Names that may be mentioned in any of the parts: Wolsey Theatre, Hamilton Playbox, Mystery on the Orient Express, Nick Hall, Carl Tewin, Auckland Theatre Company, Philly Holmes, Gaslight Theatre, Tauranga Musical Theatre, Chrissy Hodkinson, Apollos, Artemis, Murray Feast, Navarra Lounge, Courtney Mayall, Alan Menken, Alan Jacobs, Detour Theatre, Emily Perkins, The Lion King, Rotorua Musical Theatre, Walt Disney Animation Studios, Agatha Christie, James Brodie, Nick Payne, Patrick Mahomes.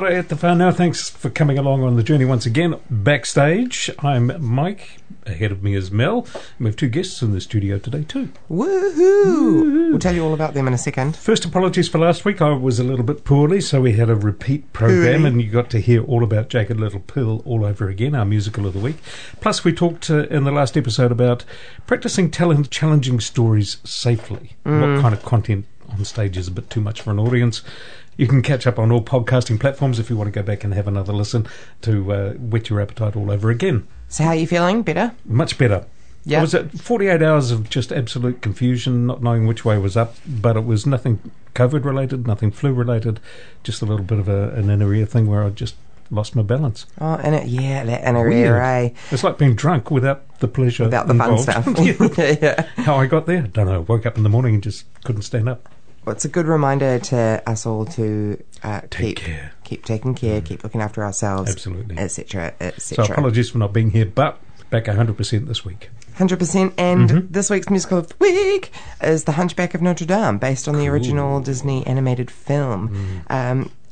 At the whanau, thanks for coming along on the journey once again. Backstage, I'm Mike. Ahead of me is Mel. We have two guests in the studio today too. Woohoo! We'll tell you all about them in a second. First, apologies for last week. I was a little bit poorly, so we had a repeat program, and you got to hear all about Jagged Little Pill all over again, our musical of the week. Plus, we talked in the last episode about practicing telling challenging stories safely. What kind of content on stage is a bit too much for an audience. You can catch up on all podcasting platforms if you want to go back and have another listen to whet your appetite all over again. So how are you feeling? Better? Much better. Yeah. I was at 48 hours of just absolute confusion, not knowing which way was up, but it was nothing COVID-related, nothing flu-related, just a little bit of an inner ear thing where I just lost my balance. Oh, and that inner ear, eh? It's like being drunk without the pleasure involved. Without the fun stuff. Yeah. How I got there, I don't know. Woke up in the morning and just couldn't stand up. Well, it's a good reminder to us all to keep taking care, keep looking after ourselves, absolutely, etc., etc. So apologies for not being here, but back 100% this week. 100%, and this week's musical of the week is The Hunchback of Notre Dame, based on the original Disney animated film.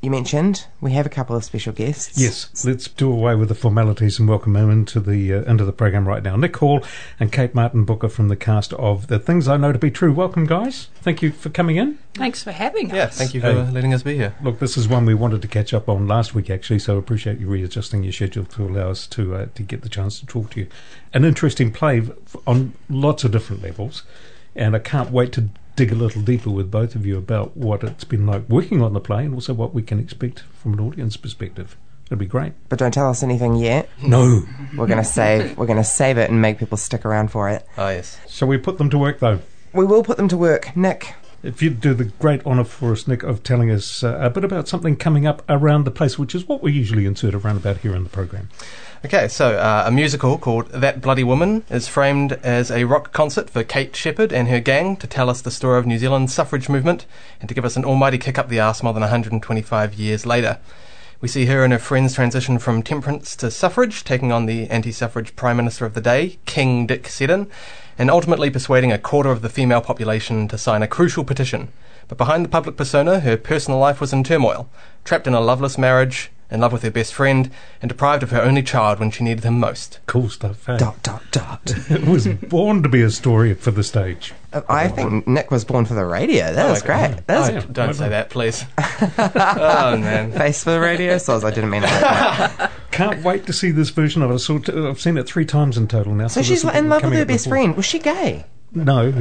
you mentioned, we have a couple of special guests. Yes, let's do away with the formalities and welcome them into the program right now. Nick Hall and Kate Martin-Booker from the cast of The Things I Know to be True. Welcome, guys. Thank you for coming in. Thanks for having us. Yeah, thank you for letting us be here. Look, this is one we wanted to catch up on last week, actually, so appreciate you readjusting your schedule to allow us to get the chance to talk to you. An interesting play on lots of different levels, and I can't wait to dig a little deeper with both of you about what it's been like working on the play and also what we can expect from an audience perspective. It'll be great. But don't tell us anything yet. No. We're going to save it and make people stick around for it. Oh, yes. Shall we put them to work, though? We will put them to work. Nick, if you'd do the great honour for us, Nick, of telling us a bit about something coming up around the place, which is what we usually insert around about here in the programme. Okay, so a musical called That Bloody Woman is framed as a rock concert for Kate Sheppard and her gang to tell us the story of New Zealand's suffrage movement and to give us an almighty kick up the arse more than 125 years later. We see her and her friends transition from temperance to suffrage, taking on the anti-suffrage Prime Minister of the day, King Dick Seddon, and ultimately persuading a quarter of the female population to sign a crucial petition. But behind the public persona, her personal life was in turmoil, trapped in a loveless marriage, in love with her best friend, and deprived of her only child when she needed him most. Cool stuff, eh? ... It was born to be a story for the stage. I think Nick was born for the radio. That was great. Don't say that, please. Oh, man. Face for the radio? So I didn't mean it. Can't wait to see this version of it. I've seen it 3 times in total now. So she's in love with her best friend. Was she gay? No.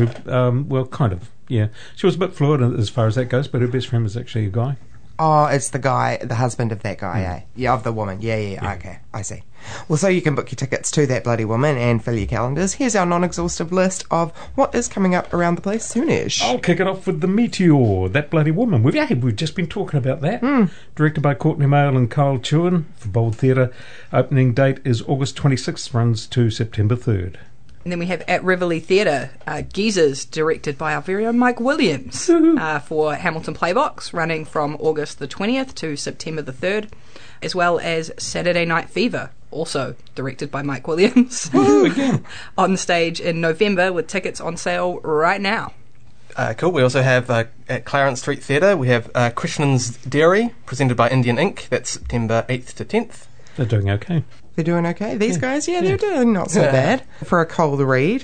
Well, kind of, yeah. She was a bit fluid as far as that goes, but her best friend was actually a guy. Oh, it's the guy, the husband of that guy, eh? Yeah, of the woman. Yeah. Okay, I see. Well, so you can book your tickets to That Bloody Woman and fill your calendars. Here's our non-exhaustive list of what is coming up around the place soonish. I'll kick it off with The Meteor, That Bloody Woman. We've just been talking about that. Mm. Directed by Courtney Mayall and Carl Tewin for Bold Theatre. Opening date is August 26th, runs to September 3rd. And then we have At Rivoli Theatre, Geezers, directed by our very own Mike Williams, for Hamilton Playbox, running from August the 20th to September the 3rd, as well as Saturday Night Fever, also directed by Mike Williams, on stage in November with tickets on sale right now. Cool. We also have at Clarence Street Theatre, we have Krishnan's Dairy, presented by Indian Inc. That's September 8th to 10th. They're doing okay. These guys, they're doing not so bad for a cold read.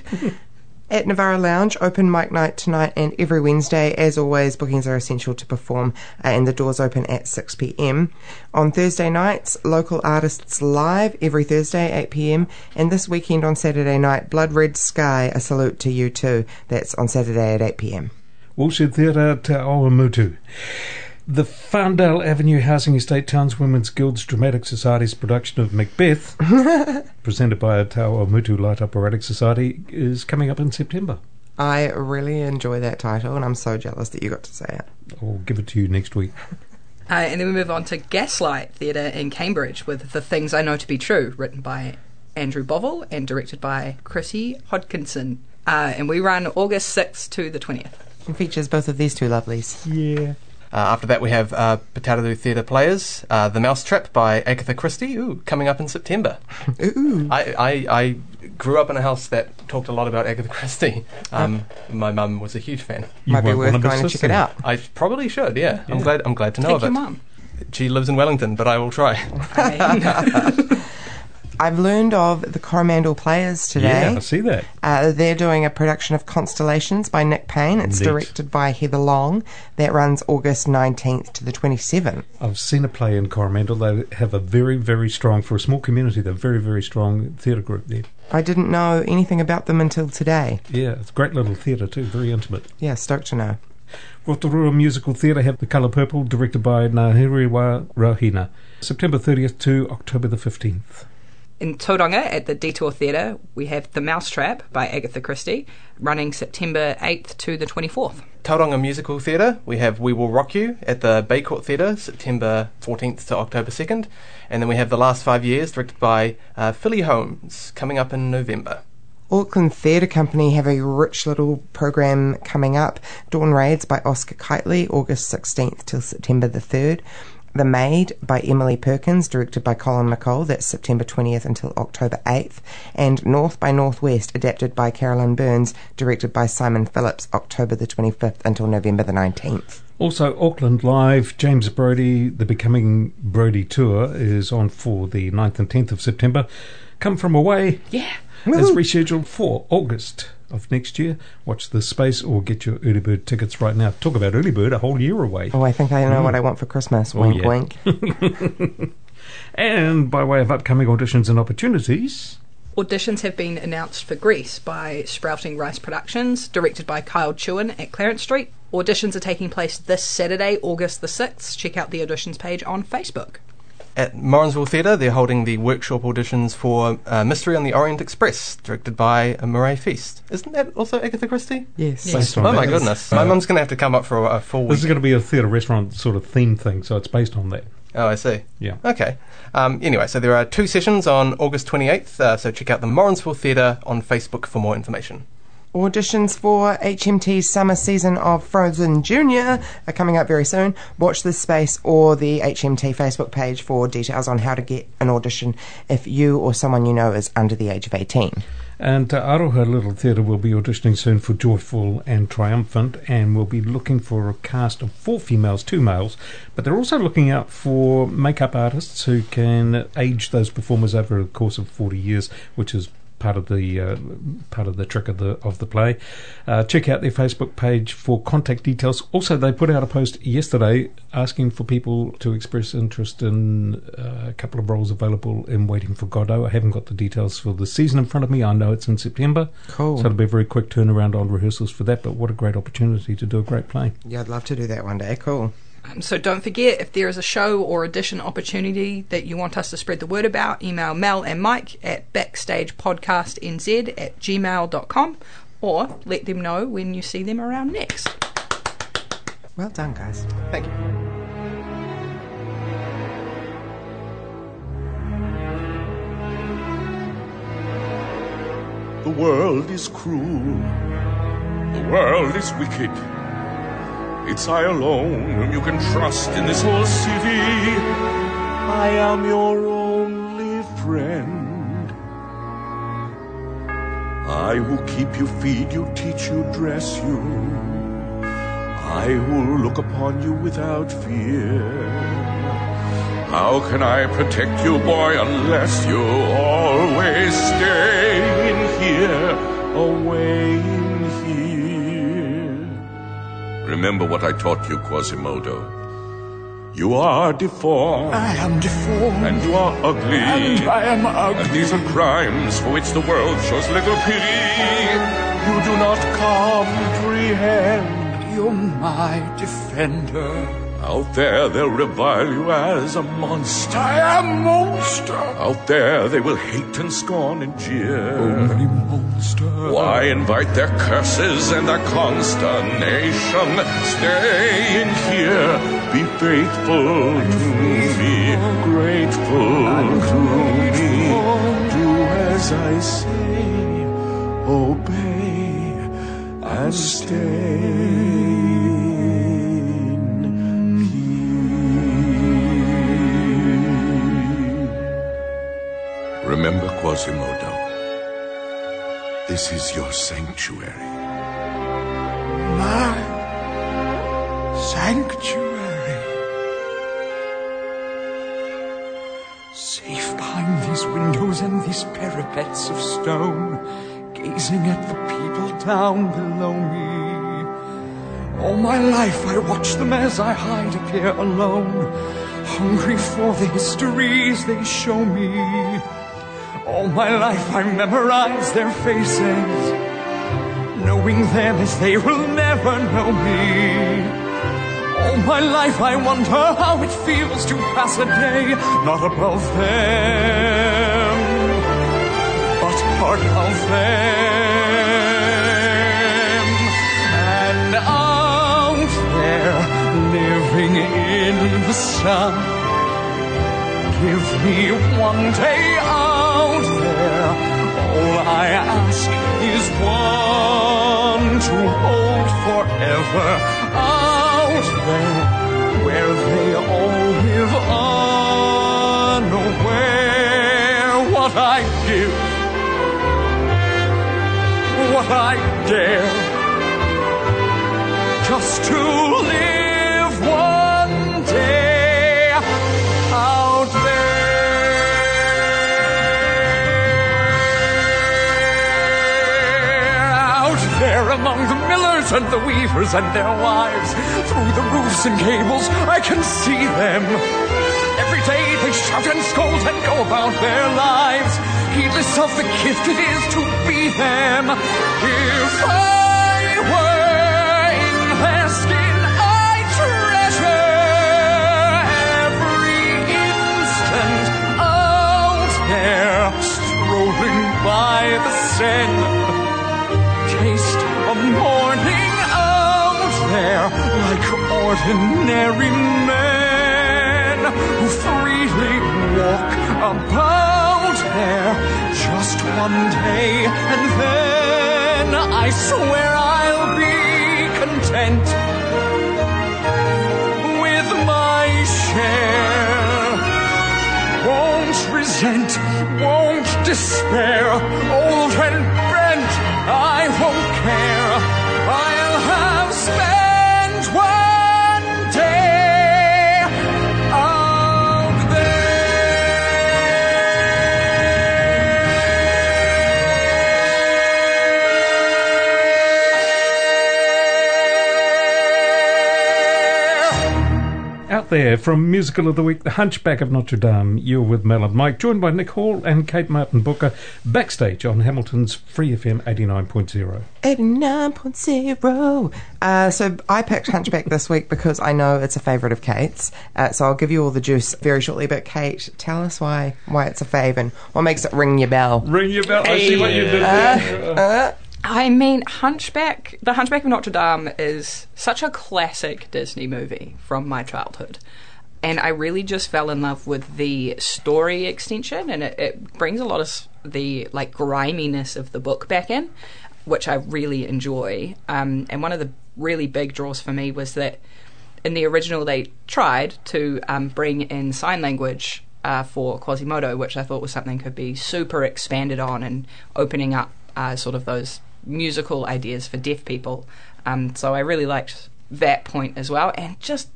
At Navarra Lounge, open mic night tonight and every Wednesday. As always, bookings are essential to perform, and the doors open at 6 p.m. On Thursday nights, Local Artists Live every Thursday, 8 p.m. And this weekend on Saturday night, Blood Red Sky, A Salute to You Too. That's on Saturday at 8 p.m. Wolsey Theatre, Ta'o and Mutu. The Farndale Avenue Housing Estate Townswomen's Guild's Dramatic Society's production of Macbeth, presented by Ta'o and Mutu Light Operatic Society, is coming up in September. I really enjoy that title, and I'm so jealous that you got to say it. I'll give it to you next week. And then we move on to Gaslight Theatre in Cambridge with The Things I Know to be True, written by Andrew Bovell and directed by Chrissy Hodkinson. And we run August 6th to the 20th. And features both of these two lovelies. Yeah. After that, we have Pataradu Theatre Players, The Mousetrap by Agatha Christie, coming up in September. Ooh. I grew up in a house that talked a lot about Agatha Christie. My mum was a huge fan. Might be worth going and check it out. I probably should, yeah. I'm glad to know of it. Take your mum. She lives in Wellington, but I will try. I've learned of the Coromandel Players today. Yeah, I see that. They're doing a production of Constellations by Nick Payne. It's directed by Heather Long. That runs August 19th to the 27th. I've seen a play in Coromandel. They have a very, very strong, for a small community, they're very, very strong theatre group there. I didn't know anything about them until today. Yeah, it's a great little theatre too, very intimate. Yeah, stoked to know. Rotorua Musical Theatre have The Colour Purple, directed by Nahiriwa Rahina, September 30th to October the 15th. In Tauranga at the Detour Theatre, we have The Mousetrap by Agatha Christie, running September 8th to the 24th. Tauranga Musical Theatre, we have We Will Rock You at the Baycourt Theatre, September 14th to October 2nd. And then we have The Last 5 Years, directed by Philly Holmes, coming up in November. Auckland Theatre Company have a rich little programme coming up. Dawn Raids by Oscar Kitely, August 16th till September the 3rd. The Maid by Emily Perkins, directed by Colin McCall, that's September 20th until October 8th, and North by Northwest, adapted by Carolyn Burns, directed by Simon Phillips, October the 25th until November the 19th. Also, Auckland Live, James Brodie, The Becoming Brodie Tour is on for the 9th and 10th of September. Come From Away is rescheduled for August of next year. Watch this space or get your early bird tickets right now. Talk about early bird, a whole year away. Oh, I think I know what I want for Christmas. Wink, wink. And by way of upcoming auditions and opportunities, auditions have been announced for Grease by Sprouting Rice Productions, directed by Carl Tewin at Clarence Street. Auditions are taking place this Saturday, August the 6th. Check out the auditions page on Facebook. At Morrinsville Theatre, they're holding the workshop auditions for Mystery on the Orient Express, directed by Murray Feast. Isn't that also Agatha Christie? Yes. Oh, my goodness. My mum's going to have to come up for a full week. This is going to be a theatre restaurant sort of theme thing, so it's based on that. Oh, I see. Yeah. Okay. Anyway, so there are two sessions on August 28th, so check out the Morrinsville Theatre on Facebook for more information. Auditions for HMT's summer season of Frozen Junior are coming up very soon. Watch this space or the HMT Facebook page for details on how to get an audition if you or someone you know is under the age of 18. And Aroha Little Theatre will be auditioning soon for Joyful and Triumphant, and will be looking for a cast of 4 females, 2 males, but they're also looking out for makeup artists who can age those performers over the course of 40 years, which is part of the trick of the play. Check out their Facebook page for contact details. Also, they put out a post yesterday asking for people to express interest in a couple of roles available in Waiting for Godot. I haven't got the details for the season in front of me. I know it's in September. Cool. So it'll be a very quick turnaround on rehearsals for that, but what a great opportunity to do a great play. Yeah, I'd love to do that one day. Cool. So don't forget, if there is a show or audition opportunity that you want us to spread the word about, email Mel and Mike at backstagepodcastnz@gmail.com, or let them know when you see them around next. Well done, guys. Thank you. The world is cruel. The world is wicked. It's I alone whom you can trust in this whole city. I am your only friend. I who keep you, feed you, teach you, dress you. I who look upon you without fear. How can I protect you, boy, unless you always stay in here, away in here? Remember what I taught you, Quasimodo. You are deformed. I am deformed. And you are ugly. And I am ugly. And these are crimes for which the world shows little pity. You do not comprehend. You're my defender. Out there they'll revile you as a monster. I am monster. Out there they will hate and scorn and jeer. Only monster. Why invite their curses and their consternation? Stay in here. Be faithful to me. Grateful to me. Do as I say. Obey and stay. Remember, Quasimodo, this is your sanctuary. My sanctuary. Safe behind these windows and these parapets of stone, gazing at the people down below me. All my life I watch them as I hide up here alone, hungry for the histories they show me. All my life I memorize their faces, knowing them as they will never know me. All my life I wonder how it feels to pass a day not above them, but part of them. And out there, living in the sun, give me one day out there. All I ask is one to hold forever. Out there, where they all live what I do, what I dare, just to live one day out there. Out there among the millers and the weavers and their wives, through the roofs and gables I can see them. Every day they shout and scold and go about their lives, heedless of the gift it is to be them. If I were in their skin, I'd treasure every instant out there, strolling by the Seine. Taste a morning out there, like ordinary men who freely walk about there, just one day, and then I swear I'll be content with my share. Won't resent, won't despair, old and bent, I won't care. I'll have spent one day out there. From Musical of the Week, The Hunchback of Notre Dame, you're with Mel and Mike, joined by Nick Hall and Kate Martin-Booker, backstage on Hamilton's Free FM 89.0. 89.0. So I picked Hunchback this week because I know it's a favourite of Kate's, so I'll give you all the juice very shortly, but Kate, tell us why it's a fave and what makes it ring your bell. Ring your bell, hey. I see what you did there. I mean, The Hunchback of Notre Dame is such a classic Disney movie from my childhood, and I really just fell in love with the story extension, and it brings a lot of the like griminess of the book back in, which I really enjoy. And one of the really big draws for me was that in the original they tried to bring in sign language for Quasimodo, which I thought was something could be super expanded on and opening up sort of those musical ideas for deaf people, so I really liked that point as well. And just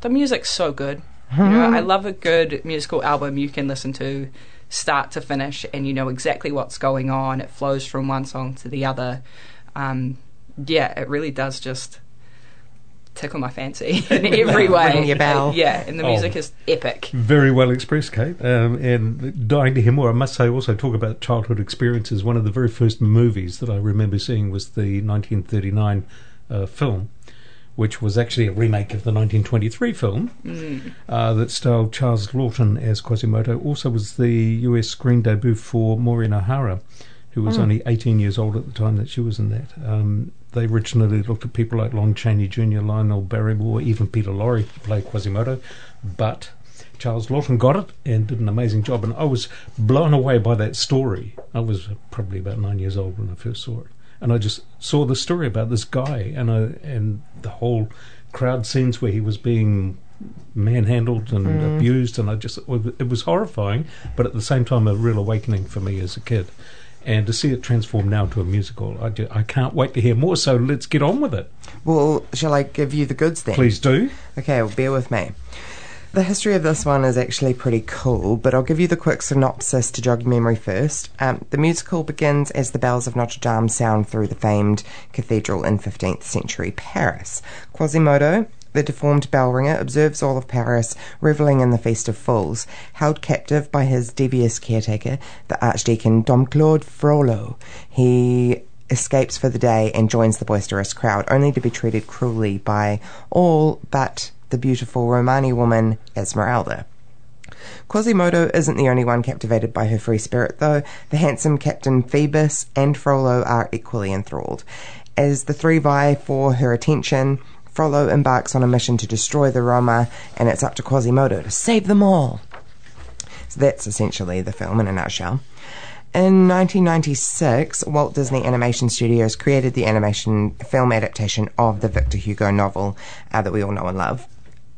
the music's so good, you know, I love a good musical album you can listen to start to finish and you know exactly what's going on. It flows from one song to the other. Yeah, it really does just tickle my fancy in every way. Ring your bell. Yeah, and the music is epic. Very well expressed, Kate. And dying to hear more. I must say, also talk about childhood experiences. One of the very first movies that I remember seeing was the 1939 film, which was actually a remake of the 1923 film that starred Charles Lawton as Quasimodo. Also was the US screen debut for Maureen O'Hara, who was only 18 years old at the time that she was in that. They originally looked at people like Lon Chaney Jr., Lionel Barrymore, even Peter Lorre to play Quasimodo, but Charles Lawton got it and did an amazing job, and I was blown away by that story. I was probably about 9 years old when I first saw it, and I just saw the story about this guy and the whole crowd scenes where he was being manhandled and abused, and it was horrifying, but at the same time a real awakening for me as a kid. And to see it transformed now to a musical, I can't wait to hear more, so let's get on with it. Well, shall I give you the goods then? Please do. Okay, well, bear with me. The history of this one is actually pretty cool, but I'll give you the quick synopsis to jog your memory first. The musical begins as the bells of Notre Dame sound through the famed cathedral in 15th century Paris. Quasimodo, the deformed bell ringer, observes all of Paris revelling in the Feast of Fools, held captive by his devious caretaker, the Archdeacon Dom Claude Frollo. He escapes for the day and joins the boisterous crowd, only to be treated cruelly by all but the beautiful Romani woman Esmeralda. Quasimodo isn't the only one captivated by her free spirit, though. The handsome Captain Phoebus and Frollo are equally enthralled. As the three vie for her attention, Frollo embarks on a mission to destroy the Roma, and it's up to Quasimodo to save them all. So that's essentially the film in a nutshell. In 1996, Walt Disney Animation Studios created the animation film adaptation of the Victor Hugo novel that we all know and love.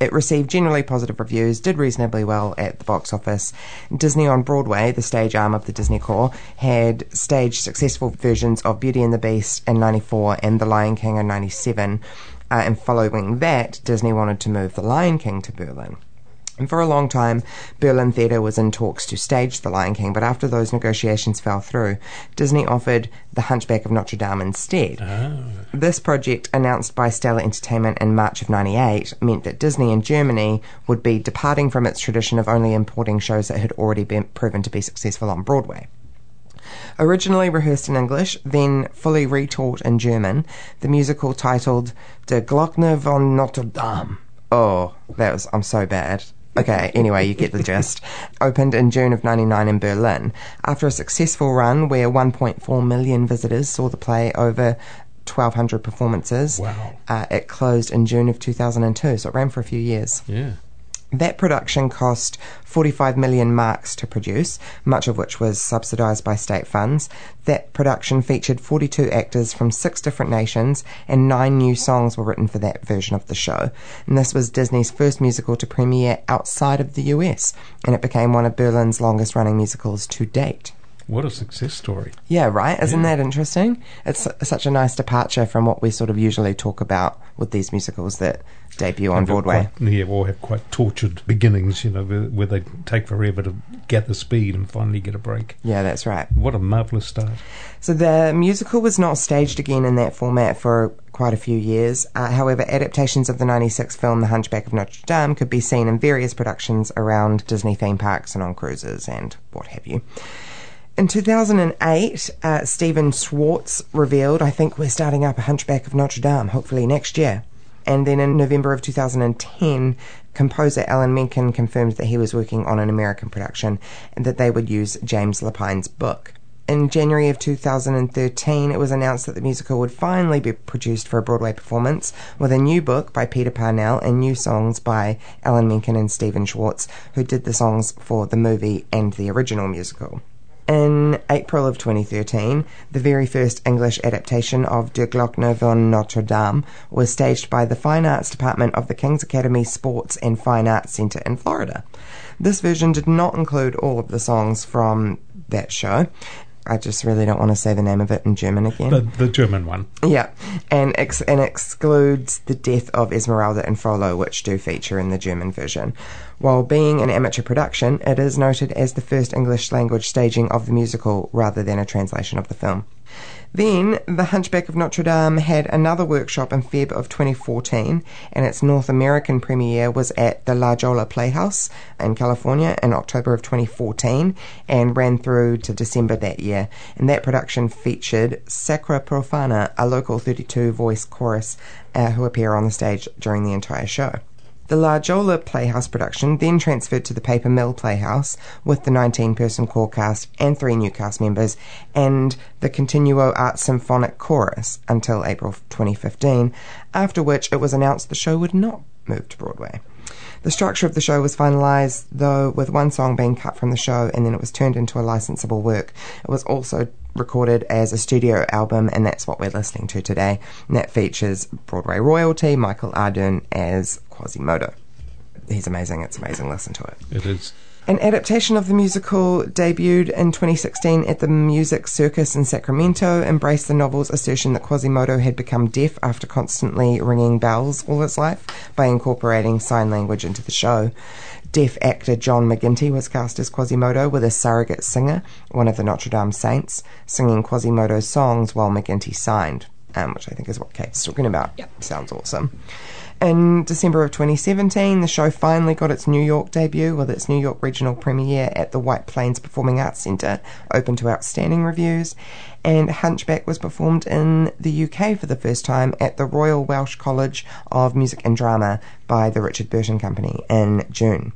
It received generally positive reviews, did reasonably well at the box office. Disney on Broadway, the stage arm of the Disney Corps, had staged successful versions of Beauty and the Beast in 1994 and The Lion King in 1997. And following that, Disney wanted to move The Lion King to Berlin. And for a long time, Berlin Theatre was in talks to stage The Lion King, but after those negotiations fell through, Disney offered The Hunchback of Notre Dame instead. Oh. This project, announced by Stellar Entertainment in March of 1998, meant that Disney in Germany would be departing from its tradition of only importing shows that had already been proven to be successful on Broadway. Originally rehearsed in English, then fully retaught in German, the musical, titled Der Glockner von Notre Dame. Oh, that was... I'm so bad. Okay, anyway, you get the gist. Opened in June of 1999 in Berlin. After a successful run where 1.4 million visitors saw the play over 1,200 performances, wow. It closed in June of 2002, so it ran for a few years. Yeah. That production cost 45 million marks to produce, much of which was subsidised by state funds. That production featured 42 actors from 6 different nations, and 9 new songs were written for that version of the show. And this was Disney's first musical to premiere outside of the US, and it became one of Berlin's longest-running musicals to date. What a success story. Yeah, right? Isn't that interesting? It's such a nice departure from what we sort of usually talk about with these musicals that debut on Broadway. Or have quite tortured beginnings, you know, where they take forever to gather speed and finally get a break. Yeah, that's right. What a marvellous start. So the musical was not staged again in that format for quite a few years. However, adaptations of the 1996 film The Hunchback of Notre Dame could be seen in various productions around Disney theme parks and on cruises and what have you. In 2008, Stephen Schwartz revealed, I think we're starting up A Hunchback of Notre Dame, hopefully next year. And then in November of 2010, composer Alan Menken confirmed that he was working on an American production and that they would use James Lapine's book. In January of 2013, it was announced that the musical would finally be produced for a Broadway performance with a new book by Peter Parnell and new songs by Alan Menken and Stephen Schwartz, who did the songs for the movie and the original musical. In April of 2013, the very first English adaptation of Der Glockner von Notre Dame was staged by the Fine Arts Department of the King's Academy Sports and Fine Arts Centre in Florida. This version did not include all of the songs from that show. I just really don't want to say the name of it in German again. The German one. Yeah, and excludes the death of Esmeralda and Frollo, which do feature in the German version. While being an amateur production, it is noted as the first English-language staging of the musical rather than a translation of the film. Then, The Hunchback of Notre Dame had another workshop in Feb of 2014, and its North American premiere was at the La Jolla Playhouse in California in October of 2014 and ran through to December that year. And that production featured Sacra Profana, a local 32-voice chorus who appear on the stage during the entire show. The La Jolla Playhouse production then transferred to the Paper Mill Playhouse with the 19-person core cast and 3 new cast members and the Continuo Art Symphonic Chorus until April 2015, after which it was announced the show would not move to Broadway. The structure of the show was finalised, though, with one song being cut from the show and then it was turned into a licensable work. It was also recorded as a studio album, and that's what we're listening to today, and that features Broadway royalty Michael Arden as Quasimodo. He's amazing. It's amazing. Listen to it. It is. An adaptation of the musical debuted in 2016 at the Music Circus in Sacramento, embraced the novel's assertion that Quasimodo had become deaf after constantly ringing bells all his life by incorporating sign language into the show. Deaf actor John McGinty was cast as Quasimodo with a surrogate singer, one of the Notre Dame Saints, singing Quasimodo's songs while McGinty signed, which I think is what Kate's talking about. Yep. Sounds awesome. In December of 2017, the show finally got its New York debut with its New York regional premiere at the White Plains Performing Arts Centre, open to outstanding reviews, and Hunchback was performed in the UK for the first time at the Royal Welsh College of Music and Drama by the Richard Burton Company in June.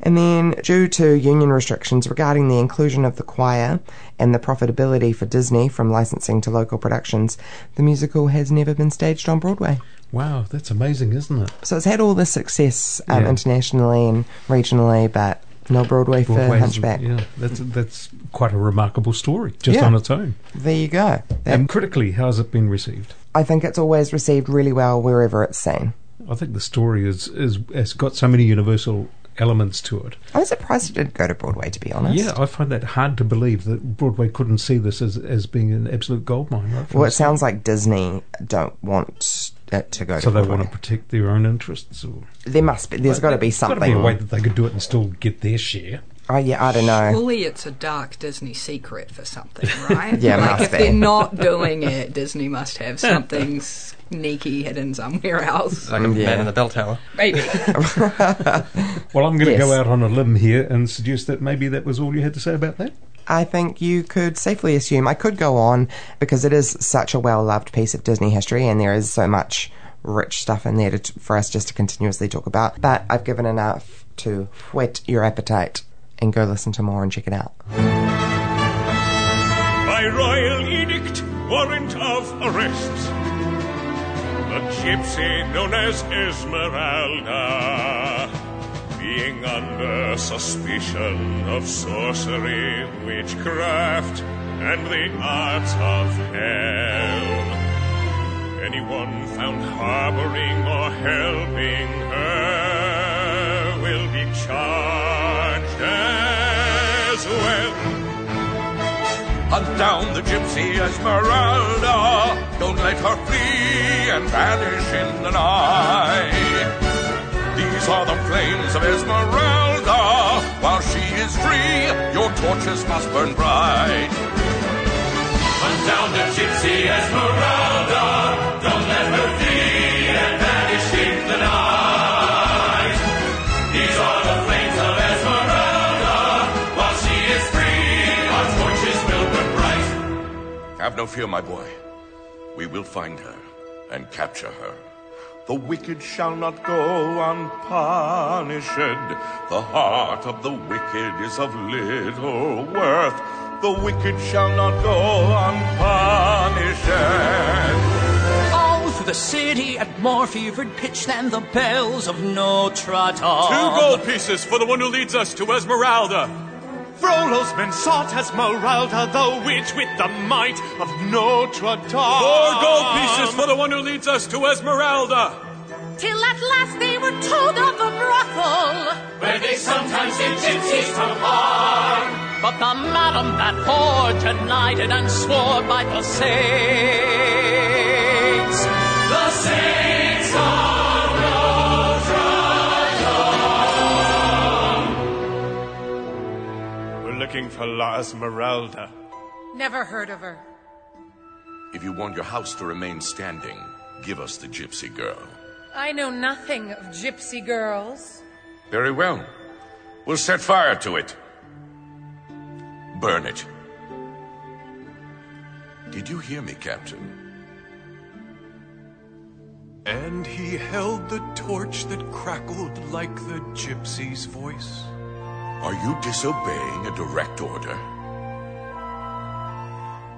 And then, due to union restrictions regarding the inclusion of the choir and the profitability for Disney from licensing to local productions, the musical has never been staged on Broadway. Wow, that's amazing, isn't it? So it's had all this success internationally and regionally, but no Broadway for Hunchback. Yeah, that's quite a remarkable story, just on its own. There you go. And critically, how's it been received? I think it's always received really well wherever it's seen. I think the story has got so many universal elements to it. I was surprised it didn't go to Broadway, to be honest. Yeah, I find that hard to believe that Broadway couldn't see this as being an absolute goldmine. Right? Well, it sounds like Disney don't want it to go to Broadway. So they want to protect their own interests? Or there must be. There's got to be something. There's got to be a way that they could do it and still get their share. Oh, yeah, I don't know. Surely it's a dark Disney secret for something, right? Yeah, like if they're not doing it, Disney must have something sneaky hidden somewhere else. Like a man in the bell tower. Maybe. Well, I'm going to go out on a limb here and suggest that maybe that was all you had to say about that. I think you could safely assume I could go on because it is such a well-loved piece of Disney history and there is so much rich stuff in there for us just to continuously talk about. But I've given enough to whet your appetite. And go listen to more and check it out. By royal edict, warrant of arrest, the gypsy known as Esmeralda, being under suspicion of sorcery, witchcraft, and the arts of hell. Anyone found harboring or helping her will be charged as well. Hunt down the gypsy Esmeralda. Don't let her flee and vanish in the night. These are the flames of Esmeralda. While she is free, your torches must burn bright. Hunt down the gypsy Esmeralda. Don't let her flee and vanish in the night. These are the flames of Esmeralda. While she is free, our torches will burn bright. Have no fear, my boy. We will find her and capture her. The wicked shall not go unpunished. The heart of the wicked is of little worth. The wicked shall not go unpunished. The city at more fevered pitch than the bells of Notre Dame. 2 gold pieces for the one who leads us to Esmeralda. Frollo's men sought Esmeralda, the witch with the might of Notre Dame. 4 gold pieces for the one who leads us to Esmeralda. Till at last they were told of a brothel, where they sometimes did gypsies from harm. But the madam that forged had knighted and swore by the saints. The saints of Notre Dame. We're looking for La Esmeralda. Never heard of her. If you want your house to remain standing, give us the gypsy girl. I know nothing of gypsy girls. Very well. We'll set fire to it. Burn it. Did you hear me, Captain? And he held the torch that crackled like the gypsy's voice. Are you disobeying a direct order?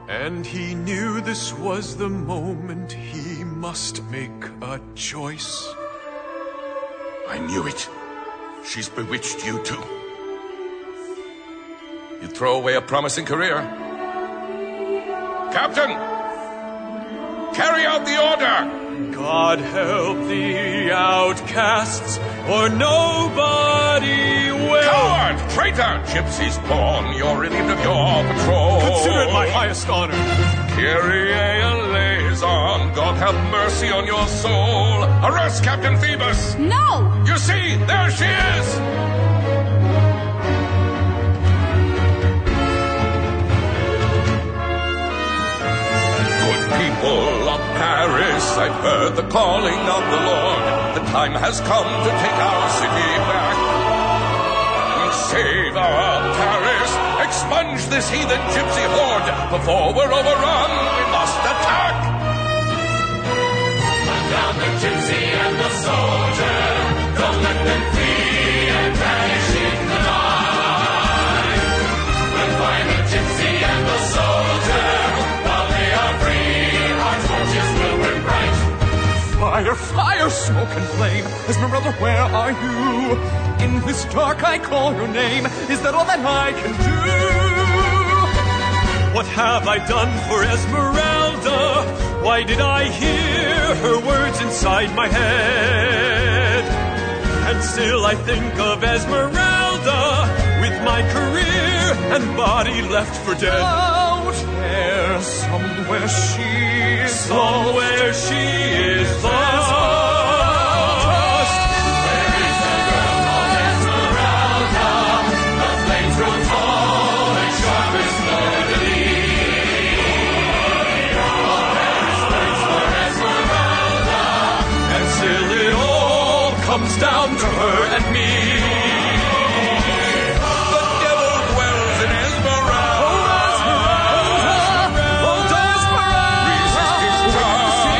And he knew this was the moment he must make a choice. I knew it. She's bewitched you too. You throw away a promising career. Captain! Carry out the order! God help the outcasts, or nobody will. Coward, traitor, gypsy's born. You're relieved of your patrol. Consider it my highest honor. Kyrie eleison, God have mercy on your soul. Arrest Captain Phoebus. No! You see, there she is! People of Paris, I've heard the calling of the Lord. The time has come to take our city back. And save our Paris, expunge this heathen gypsy horde. Before we're overrun, we must attack. Hunt down the gypsy and the soldier. Don't let them flee and vanish in the night. We'll find the gypsy and the soldier. Fire, fire, smoke and flame. Esmeralda, where are you? In this dark I call your name. Is that all that I can do? What have I done for Esmeralda? Why did I hear her words inside my head? And still I think of Esmeralda with my career and body left for dead. Out there somewhere she is, somewhere lost. She is lost. Comes down to her and me. The devil dwells in Esmeralda. Old Esmeralda. Resisting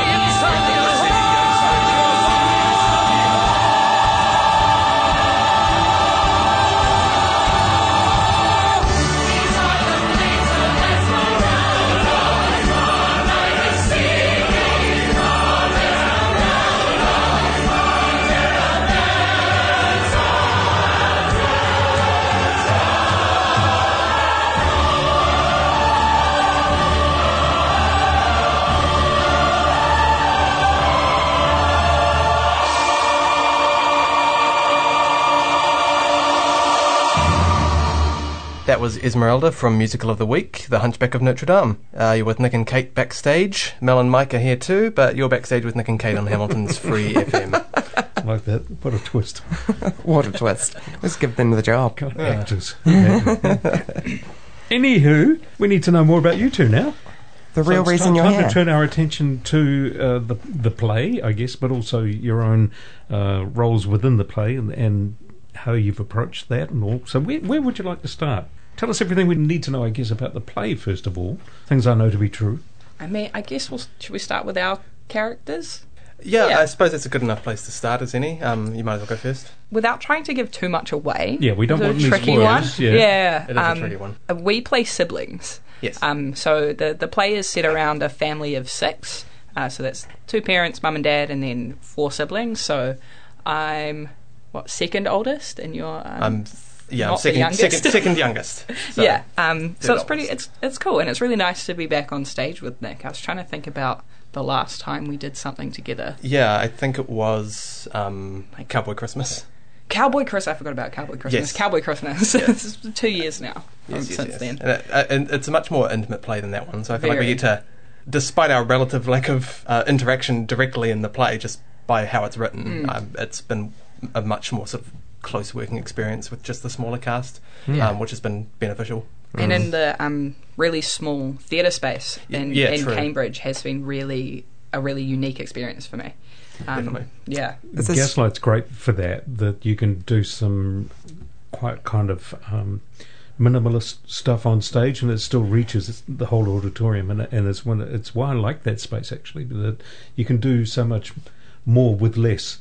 That was Esmeralda from Musical of the Week, The Hunchback of Notre Dame. You're with Nick and Kate backstage. Mel and Mike are here too, but you're backstage with Nick and Kate on Hamilton's Free FM. I like that. What a twist. What a twist. Let's give them the job. God, yeah. Actors. Anywho, we need to know more about you two now. The real reason you're here. It's time to turn our attention to the play, I guess, but also your own roles within the play and how you've approached that and all. So where would you like to start? Tell us everything we need to know, I guess, about the play, first of all. Things I Know to Be True. I mean, I guess should we start with our characters? Yeah, I suppose that's a good enough place to start as any. You might as well go first. Without trying to give too much away. Yeah, we don't want to spoil it. Yeah. It is a tricky one. We play siblings. Yes. So the play is set around a family of six. So that's two parents, mum and dad, and then four siblings. So I'm, second oldest? And you're... I'm second youngest. So yeah, so it's pretty. It's cool, and it's really nice to be back on stage with Nick. I was trying to think about the last time we did something together. Yeah, I think it was Cowboy Christmas. Cowboy Christmas. I forgot about Cowboy Christmas. Yes. Cowboy Christmas. Yes. It's 2 years now since then. And it's a much more intimate play than that one. So I feel like we get to, despite our relative lack of interaction directly in the play, just by how it's written, it's been a much more sort of close working experience with just the smaller cast, which has been beneficial. And in the really small theatre space in Cambridge has been a really unique experience for me. Definitely. Yeah. Gaslight's great for that you can do some quite kind of minimalist stuff on stage and it still reaches the whole auditorium, and it's why I like that space, actually, that you can do so much more with less.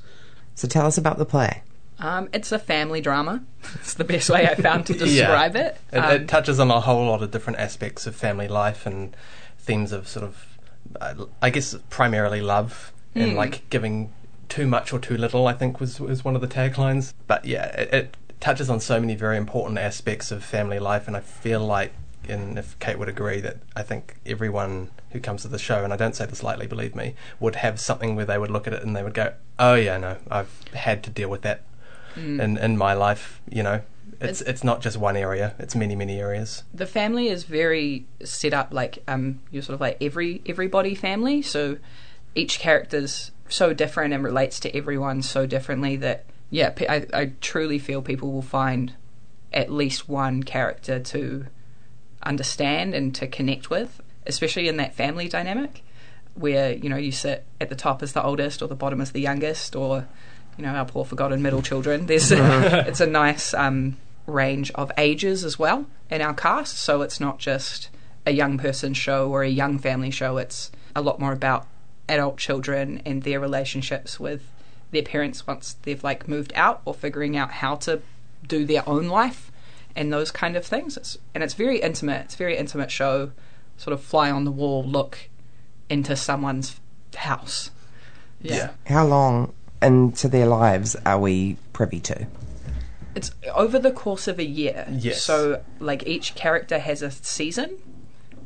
So tell us about the play. It's a family drama. It's the best way I found to describe it. It touches on a whole lot of different aspects of family life and themes of sort of, I guess, primarily love and like giving too much or too little, I think was one of the taglines. But yeah, it touches on so many very important aspects of family life, and I feel like, and if Kate would agree, that I think everyone who comes to the show, and I don't say this lightly, believe me, would have something where they would look at it and they would go, oh yeah, no, I've had to deal with that. In my life, you know, it's not just one area, it's many areas. The family is very set up like you're sort of like everybody family, so each character's so different and relates to everyone so differently that I truly feel people will find at least one character to understand and to connect with, especially in that family dynamic where, you know, you sit at the top as the oldest or the bottom as the youngest, or you know, our poor forgotten middle children. It's a nice range of ages as well in our cast, so it's not just a young person show or a young family show. It's a lot more about adult children and their relationships with their parents once they've like moved out or figuring out how to do their own life and those kind of things. It's very intimate. It's a very intimate show, sort of fly on the wall look into someone's house. Yeah. How long into their lives are we privy to? It's over the course of a year. Yes. So, like, each character has a season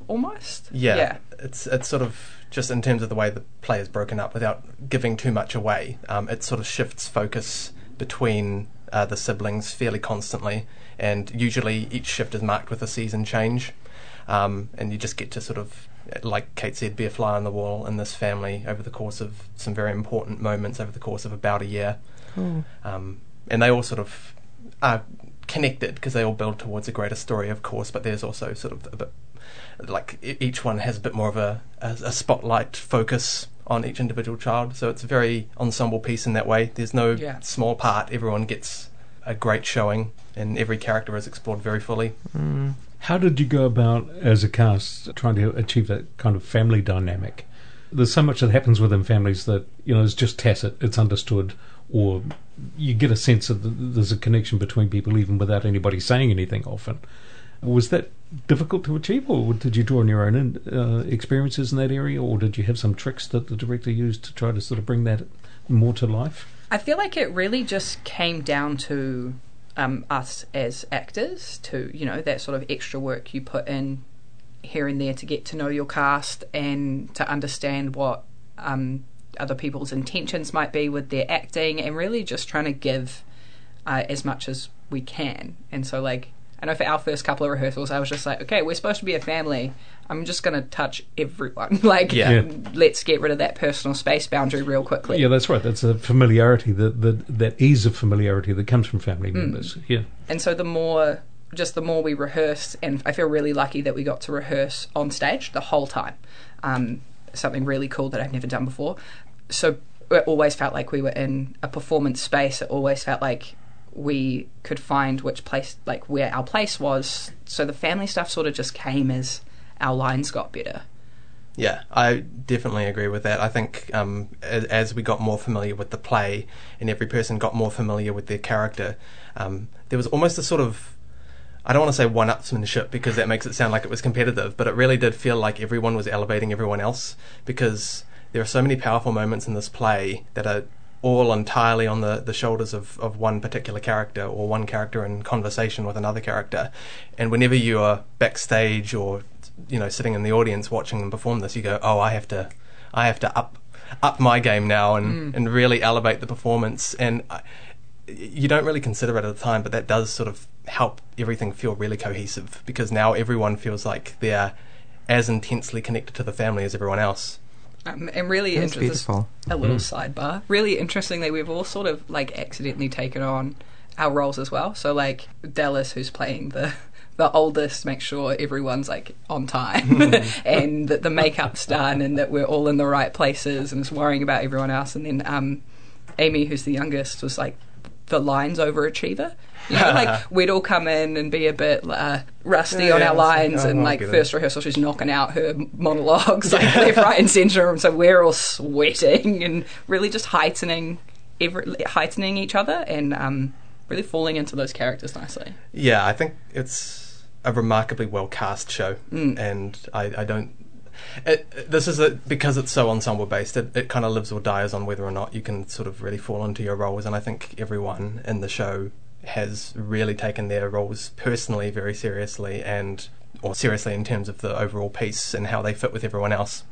almost. Yeah. It's sort of just in terms of the way the play is broken up without giving too much away. It sort of shifts focus between the siblings fairly constantly, and usually each shift is marked with a season change, and you just get to sort of, like Kate said, be a fly on the wall in this family over the course of some very important moments over the course of about a year. Cool. And they all sort of are connected because they all build towards a greater story, of course, but there's also sort of a bit like each one has a bit more of a spotlight focus on each individual child, so it's a very ensemble piece in that way. There's no small part. Everyone gets a great showing and every character is explored very fully. Mm. How did you go about, as a cast, trying to achieve that kind of family dynamic? There's so much that happens within families that, you know, it's just tacit, it's understood, or you get a sense that there's a connection between people even without anybody saying anything often. Was that difficult to achieve, or did you draw on your own experiences in that area, or did you have some tricks that the director used to try to sort of bring that more to life? I feel like it really just came down to us as actors, to, you know, that sort of extra work you put in here and there to get to know your cast and to understand what other people's intentions might be with their acting, and really just trying to give as much as we can. And so, like, I know for our first couple of rehearsals, I was just like, okay, we're supposed to be a family. I'm just going to touch everyone. Let's get rid of that personal space boundary real quickly. Yeah, that's right. That's a familiarity, that ease of familiarity that comes from family members. Mm. Yeah. And so the more we rehearse, and I feel really lucky that we got to rehearse on stage the whole time. Something really cool that I've never done before. So it always felt like we were in a performance space. It always felt like we could find which place, like where our place was. So the family stuff sort of just came as our lines got better. Yeah, I definitely agree with that. I think as we got more familiar with the play and every person got more familiar with their character, there was almost a sort of, I don't want to say one-upsmanship because that makes it sound like it was competitive, but it really did feel like everyone was elevating everyone else, because there are so many powerful moments in this play that are all entirely on the shoulders of one particular character, or one character in conversation with another character. And whenever you are backstage or, you know, sitting in the audience watching them perform this, you go, oh, I have to up my game now and really elevate the performance. And you don't really consider it at the time, but that does sort of help everything feel really cohesive, because now everyone feels like they're as intensely connected to the family as everyone else. And really interesting, a little sidebar. Really interestingly, we've all sort of like accidentally taken on our roles as well. So like Dallas, who's playing the oldest, makes sure everyone's like on time and that the makeup's done and that we're all in the right places and is worrying about everyone else. And then Amy, who's the youngest, was like the lines overachiever. You know, like we'd all come in and be a bit rusty on our lines, and like first rehearsal she's knocking out her monologues like left, right and centre, and so we're all sweating and really just heightening each other and really falling into those characters nicely. Yeah, I think it's a remarkably well cast show, and I don't. Because it's so ensemble based, it kind of lives or dies on whether or not you can sort of really fall into your roles, and I think everyone in the show has really taken their roles personally very seriously, or seriously in terms of the overall piece and how they fit with everyone else.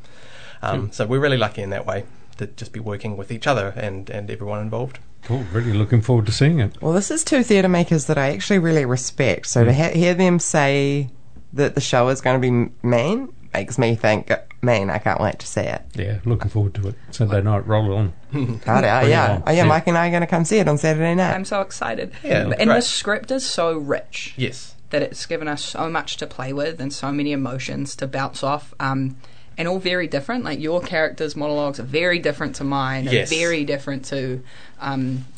So we're really lucky in that way to just be working with each other and everyone involved. Cool, really looking forward to seeing it. Well, this is two theatre makers that I actually really respect, so to hear them say that the show is going to be mean makes me think, man, I can't wait to see it. Yeah, looking forward to it. Saturday night, roll on. Yeah. Oh, yeah, Mike and I are going to come see it on Saturday night. I'm so excited. Yeah, and great. The script is so rich. Yes. That it's given us so much to play with and so many emotions to bounce off, and all very different. Like, your character's monologues are very different to mine, yes, and very different to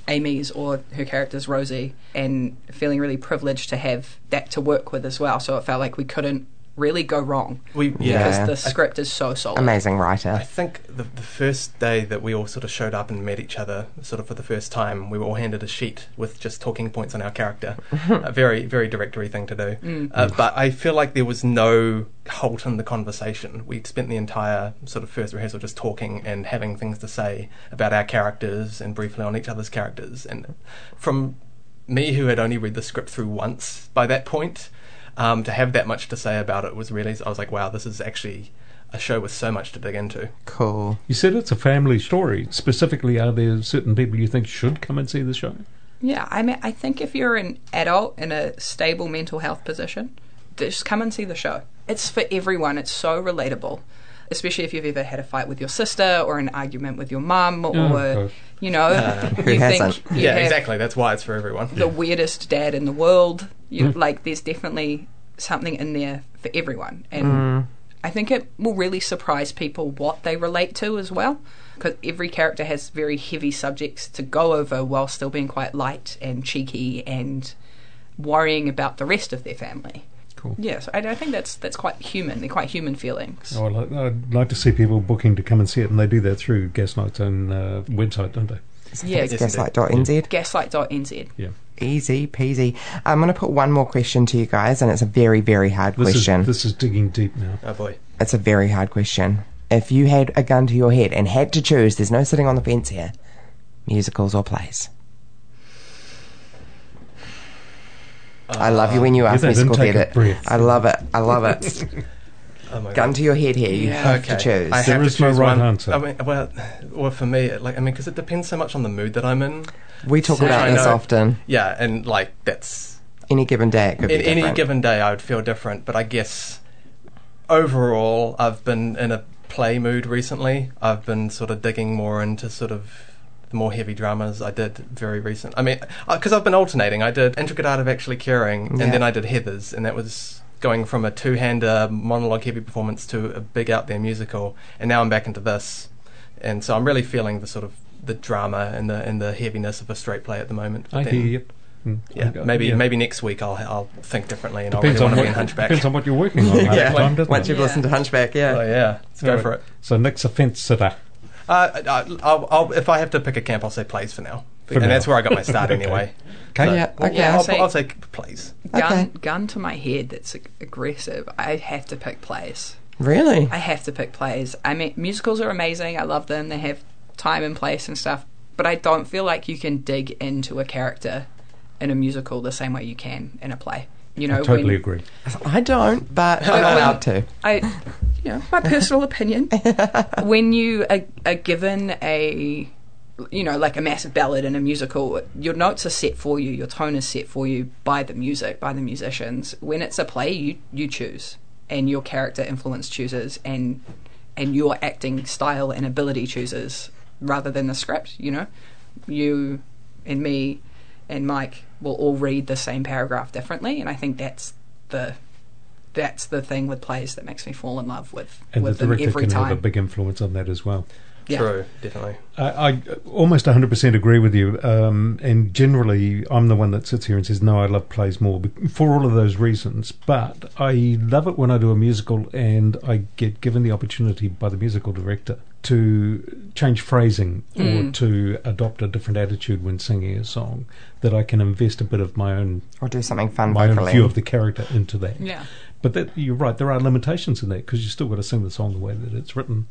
Amy's or her character's Rosie, and feeling really privileged to have that to work with as well. So it felt like we couldn't really go wrong because the script is so solid. Amazing writer. I think the first day that we all sort of showed up and met each other sort of for the first time, we were all handed a sheet with just talking points on our character. A very, very directory thing to do. But I feel like there was no halt in the conversation. We spent the entire sort of first rehearsal just talking and having things to say about our characters and briefly on each other's characters. And from me, who had only read the script through once by that point, to have that much to say about it was really, I was like, wow, this is actually a show with so much to dig into. Cool. You said it's a family story. Specifically, are there certain people you think should come and see the show? Yeah, I mean, I think if you're an adult in a stable mental health position, just come and see the show. It's for everyone. It's so relatable, especially if you've ever had a fight with your sister or an argument with your mum or, you know, who hasn't? Yeah, exactly. That's why it's for everyone. The weirdest dad in the world. Like, there's definitely something in there for everyone. And I think it will really surprise people what they relate to as well, because every character has very heavy subjects to go over while still being quite light and cheeky and worrying about the rest of their family. Cool. Yes, yeah, so I think that's quite human. They're quite human feelings. Oh, I'd like to see people booking to come and see it, and they do that through Gaslight's own website, don't they? So yeah, it's gaslight.nz. Gaslight.nz. Yeah. Easy peasy. I'm going to put one more question to you guys, and it's a very, very hard question. This is digging deep now. Oh, boy. It's a very hard question. If you had a gun to your head and had to choose, there's no sitting on the fence here, musicals or plays? I love you when you ask musical theatre. I love it. I love it. Oh my God. Gun to your head here. You have to choose. There is no right answer. I mean, well, for me, because it depends so much on the mood that I'm in. We talk about this often. Yeah, and that's any given day. It could be different. Any given day, I would feel different. But I guess overall, I've been in a play mood recently. I've been sort of digging more into more heavy dramas. I did very recent. I mean, because I've been alternating. I did Intricate Art of Actually Caring, and then I did Heather's, and that was going from a two-hander monologue-heavy performance to a big out-there musical, and now I'm back into this. And so I'm really feeling the sort of the drama and the heaviness of a straight play at the moment. But I hear you. Yeah, maybe next week I'll think differently, and I'll want to be in Hunchback. Depends on what you're working on. Once you've listened to Hunchback, let's go for it. So Nick's a fence sitter. I'll if I have to pick a camp, I'll say plays for now. That's where I got my start anyway. I'll say plays. Gun to my head, that's aggressive. I have to pick plays. Really? I have to pick plays. I mean, musicals are amazing. I love them. They have time and place and stuff. But I don't feel like you can dig into a character in a musical the same way you can in a play. You know, I totally agree. I don't, but I'm allowed to. My personal opinion. When you are given a massive ballad in a musical, your notes are set for you, your tone is set for you by the music, by the musicians. When it's a play, you choose, and your character influence chooses, and your acting style and ability chooses, rather than the script. You know, you and me and Mike will all read the same paragraph differently, and I think that's the thing with plays that makes me fall in love with them every time. And the director can have a big influence on that as well. Yeah. True, definitely. I almost 100% agree with you, and generally I'm the one that sits here and says, no, I love plays more for all of those reasons, but I love it when I do a musical and I get given the opportunity by the musical director to change phrasing or to adopt a different attitude when singing a song, that I can invest a bit of my own... Or do something fun vocally. My own view of the character into that. Yeah. But you're right, there are limitations in that, because you've still got to sing the song the way that it's written.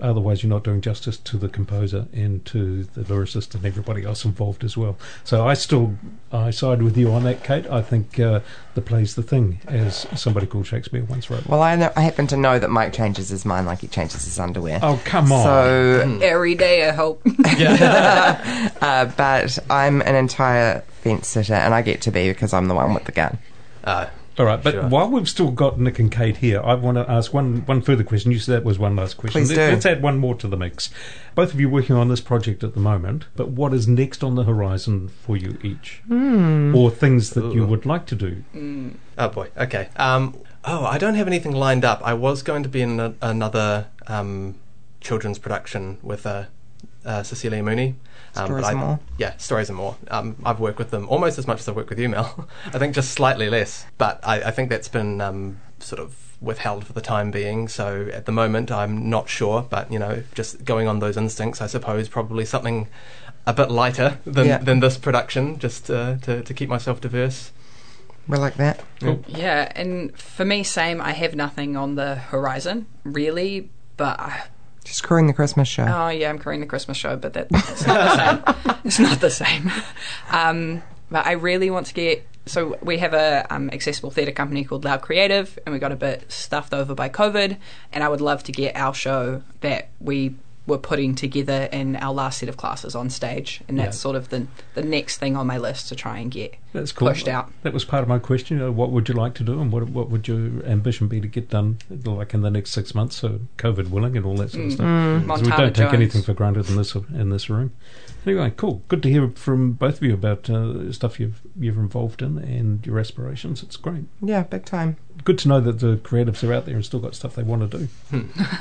Otherwise, you're not doing justice to the composer and to the lyricist and everybody else involved as well. So I side with you on that, Kate. I think the play's the thing, as somebody called Shakespeare once wrote. Well, I happen to know that Mike changes his mind like he changes his underwear. Oh, come on. So every day, I hope. But I'm an entire fence sitter, and I get to be because I'm the one with the gun. All right, but while we've still got Nick and Kate here, I want to ask one further question. You said that was one last question. Please do. Let's add one more to the mix. Both of you working on this project at the moment, but what is next on the horizon for you each? Mm. Or things that you would like to do? Mm. Oh, boy. Okay. I don't have anything lined up. I was going to be in another children's production with Cecilia Mooney. Stories and More? Yeah, Stories and More. I've worked with them almost as much as I've worked with you, Mel. I think just slightly less. But I think that's been sort of withheld for the time being. So at the moment, I'm not sure. But, just going on those instincts, I suppose probably something a bit lighter than this production, just to keep myself diverse. We're like that. Cool. Yeah, and for me, same. I have nothing on the horizon, really. But... Just crewing the Christmas show. Oh, yeah, I'm crewing the Christmas show, but that's not the same. It's not the same. But I really want to get So we have a accessible theatre company called Loud Creative, and we got a bit stuffed over by COVID, and I would love to get our show that we were putting together in our last set of classes on stage, and that's sort of the next thing on my list to try and get pushed out. That was part of my question, what would you like to do, and what would your ambition be to get done like in the next 6 months, so COVID willing and all that sort of stuff. So we don't take anything for granted in this room. Anyway, cool. Good to hear from both of you about stuff you're involved in and your aspirations. It's great. Yeah, big time. Good to know that the creatives are out there and still got stuff they want to do.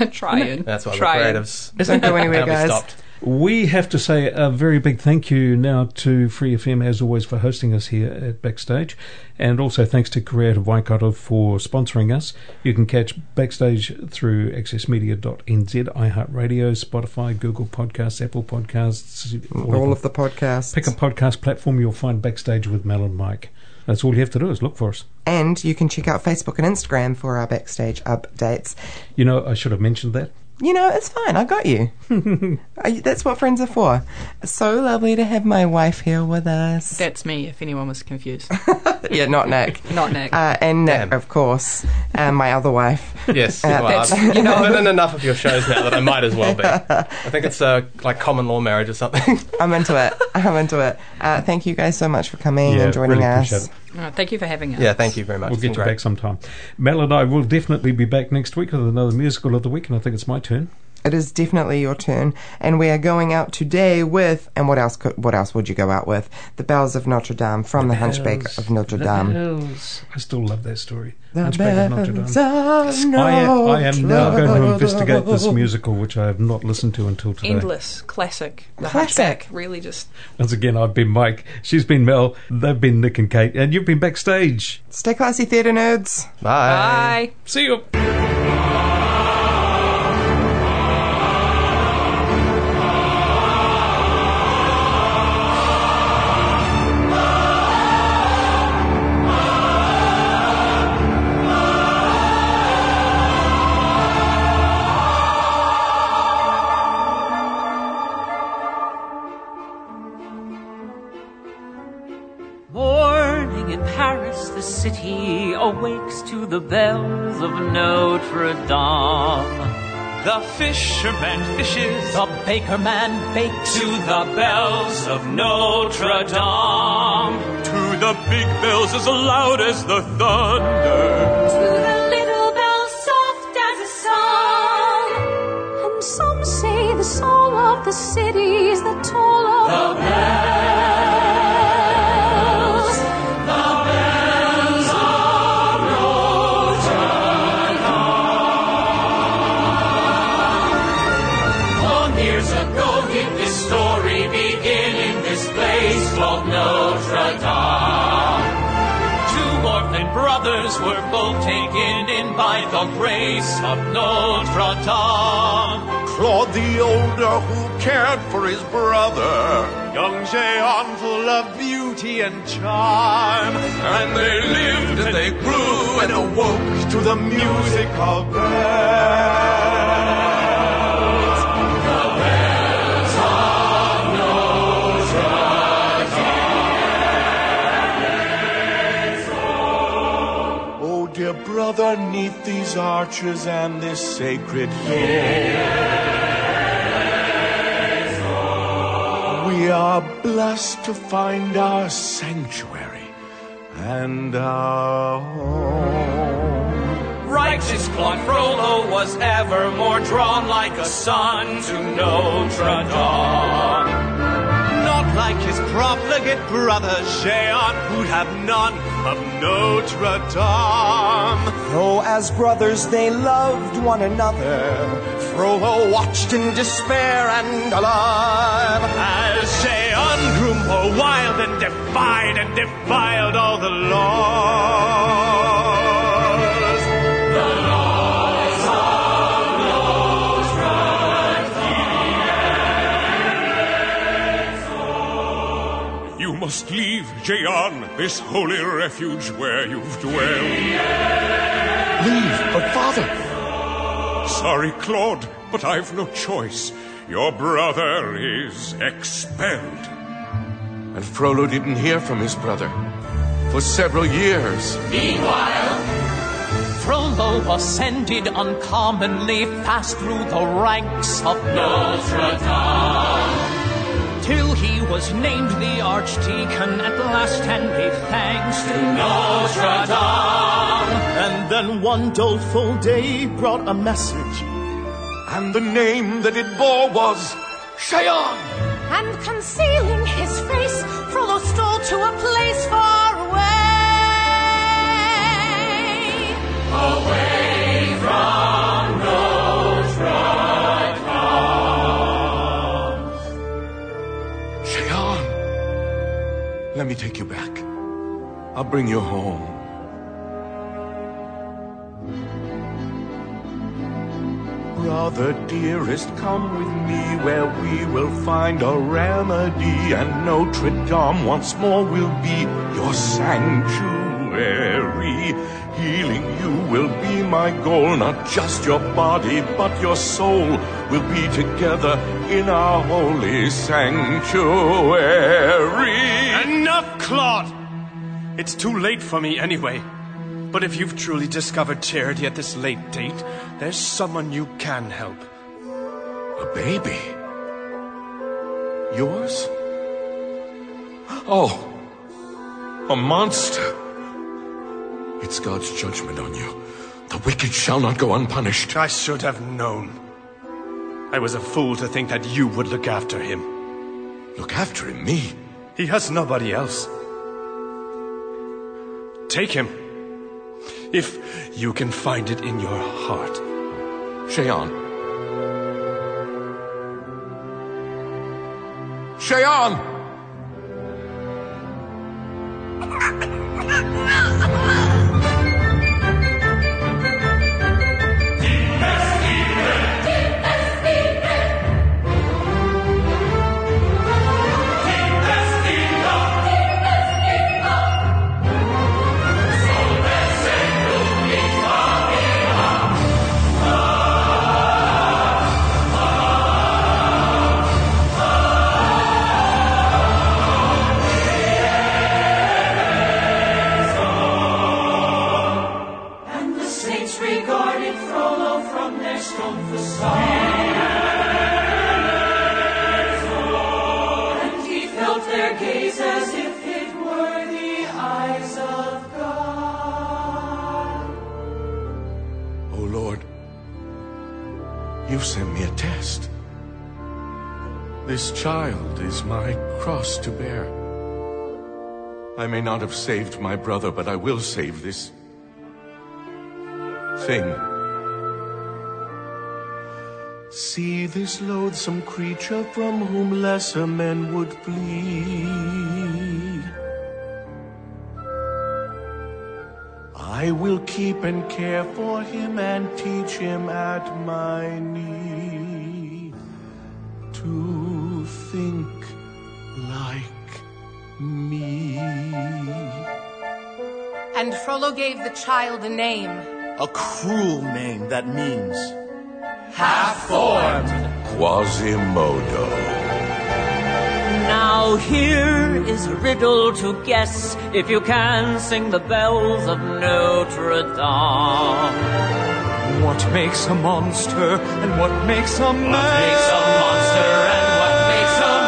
Trying. That's why we're creatives. Don't go anywhere, guys. We have to say a very big thank you now to Free FM, as always, for hosting us here at Backstage. And also thanks to Creative Waikato for sponsoring us. You can catch Backstage through accessmedia.nz, iHeartRadio, Spotify, Google Podcasts, Apple Podcasts. All of the podcasts. Pick a podcast platform, you'll find Backstage with Mel and Mike. That's all you have to do is look for us. And you can check out Facebook and Instagram for our Backstage updates. You know, I should have mentioned that. You know, it's fine. I got you. That's what friends are for. So lovely to have my wife here with us. That's me, if anyone was confused. Yeah, not Nick. Not Nick. And Nick, of course. My other wife. Yes. I've been in enough of your shows now that I might as well be. I think it's like common law marriage or something. I'm into it. Thank you guys so much for coming and joining us. Oh, thank you for having us. Yeah, thank you very much. We'll get you back sometime. Mel and I will definitely be back next week with another musical of the week, and I think it's my turn. It is definitely your turn, and we are going out today with, and what else would you go out with? The Bells of Notre Dame from the Hunchback of Notre Dame. I still love that story. The Hunchback of Notre Dame. I am now going to investigate this musical, which I have not listened to until today. Endless classic. The Hunchback really just. Once again, I've been Mike. She's been Mel. They've been Nick and Kate, and you've been Backstage. Stay classy, theatre nerds. Bye. See you. City awakes to the bells of Notre Dame. The fisherman fishes, the baker man bakes, to the bells of Notre Dame. To the big bells as loud as the thunder, to the little bells soft as a song. And some say the soul of the city is the toll of the bells. Brothers were both taken in by the grace of Notre Dame. Claude the older, who cared for his brother, young Jeanne, full of beauty and charm. And they lived and they grew and awoke to the music of bells. Brother, 'neath these arches and this sacred hill, we are blessed to find our sanctuary and our home. Righteous Claude Frollo was evermore drawn like a son to Notre Dame. Not like his profligate brother Jean, who'd have none of Notre Dame. Though as brothers they loved one another, Frollo watched in despair and alarm as Jean grew more wild and defiled all the law. Must leave, Jeanne, this holy refuge where you've dwelled. Leave, but father. Sorry, Claude, but I've no choice. Your brother is expelled. And Frollo didn't hear from his brother. for several years. Meanwhile, Frollo ascended uncommonly fast through the ranks of Notre Dame, till he was named the Archdeacon at last, and gave thanks to Notre Dame. And then one doleful day brought a message, and the name that it bore was Cheyenne. And concealing his face, Frollo strolled to a place far away, away from Notre Dame. Cheyenne, let me take you back. I'll bring you home. Brother dearest, come with me, where we will find a remedy, and Notre Dame once more will be your sanctuary. Healing you will be my goal, not just your body, but your soul will be together in our holy sanctuary. Enough, Claude! It's too late for me anyway. But if you've truly discovered charity at this late date, there's someone you can help. A baby? Yours? Oh, a monster. It's God's judgment on you. The wicked shall not go unpunished. I should have known. I was a fool to think that you would look after him. Look after him, me? He has nobody else. Take him. If you can find it in your heart. Cheyenne. Cheyenne! To bear. I may not have saved my brother, but I will save this thing. See this loathsome creature from whom lesser men would flee. I will keep and care for him and teach him at my knee to think like me. And Frollo gave the child a name. A cruel name that means half-formed. Quasimodo. Now here is a riddle to guess, if you can sing the bells of Notre Dame. What makes a monster and what makes a man? What makes a monster and what makes a man?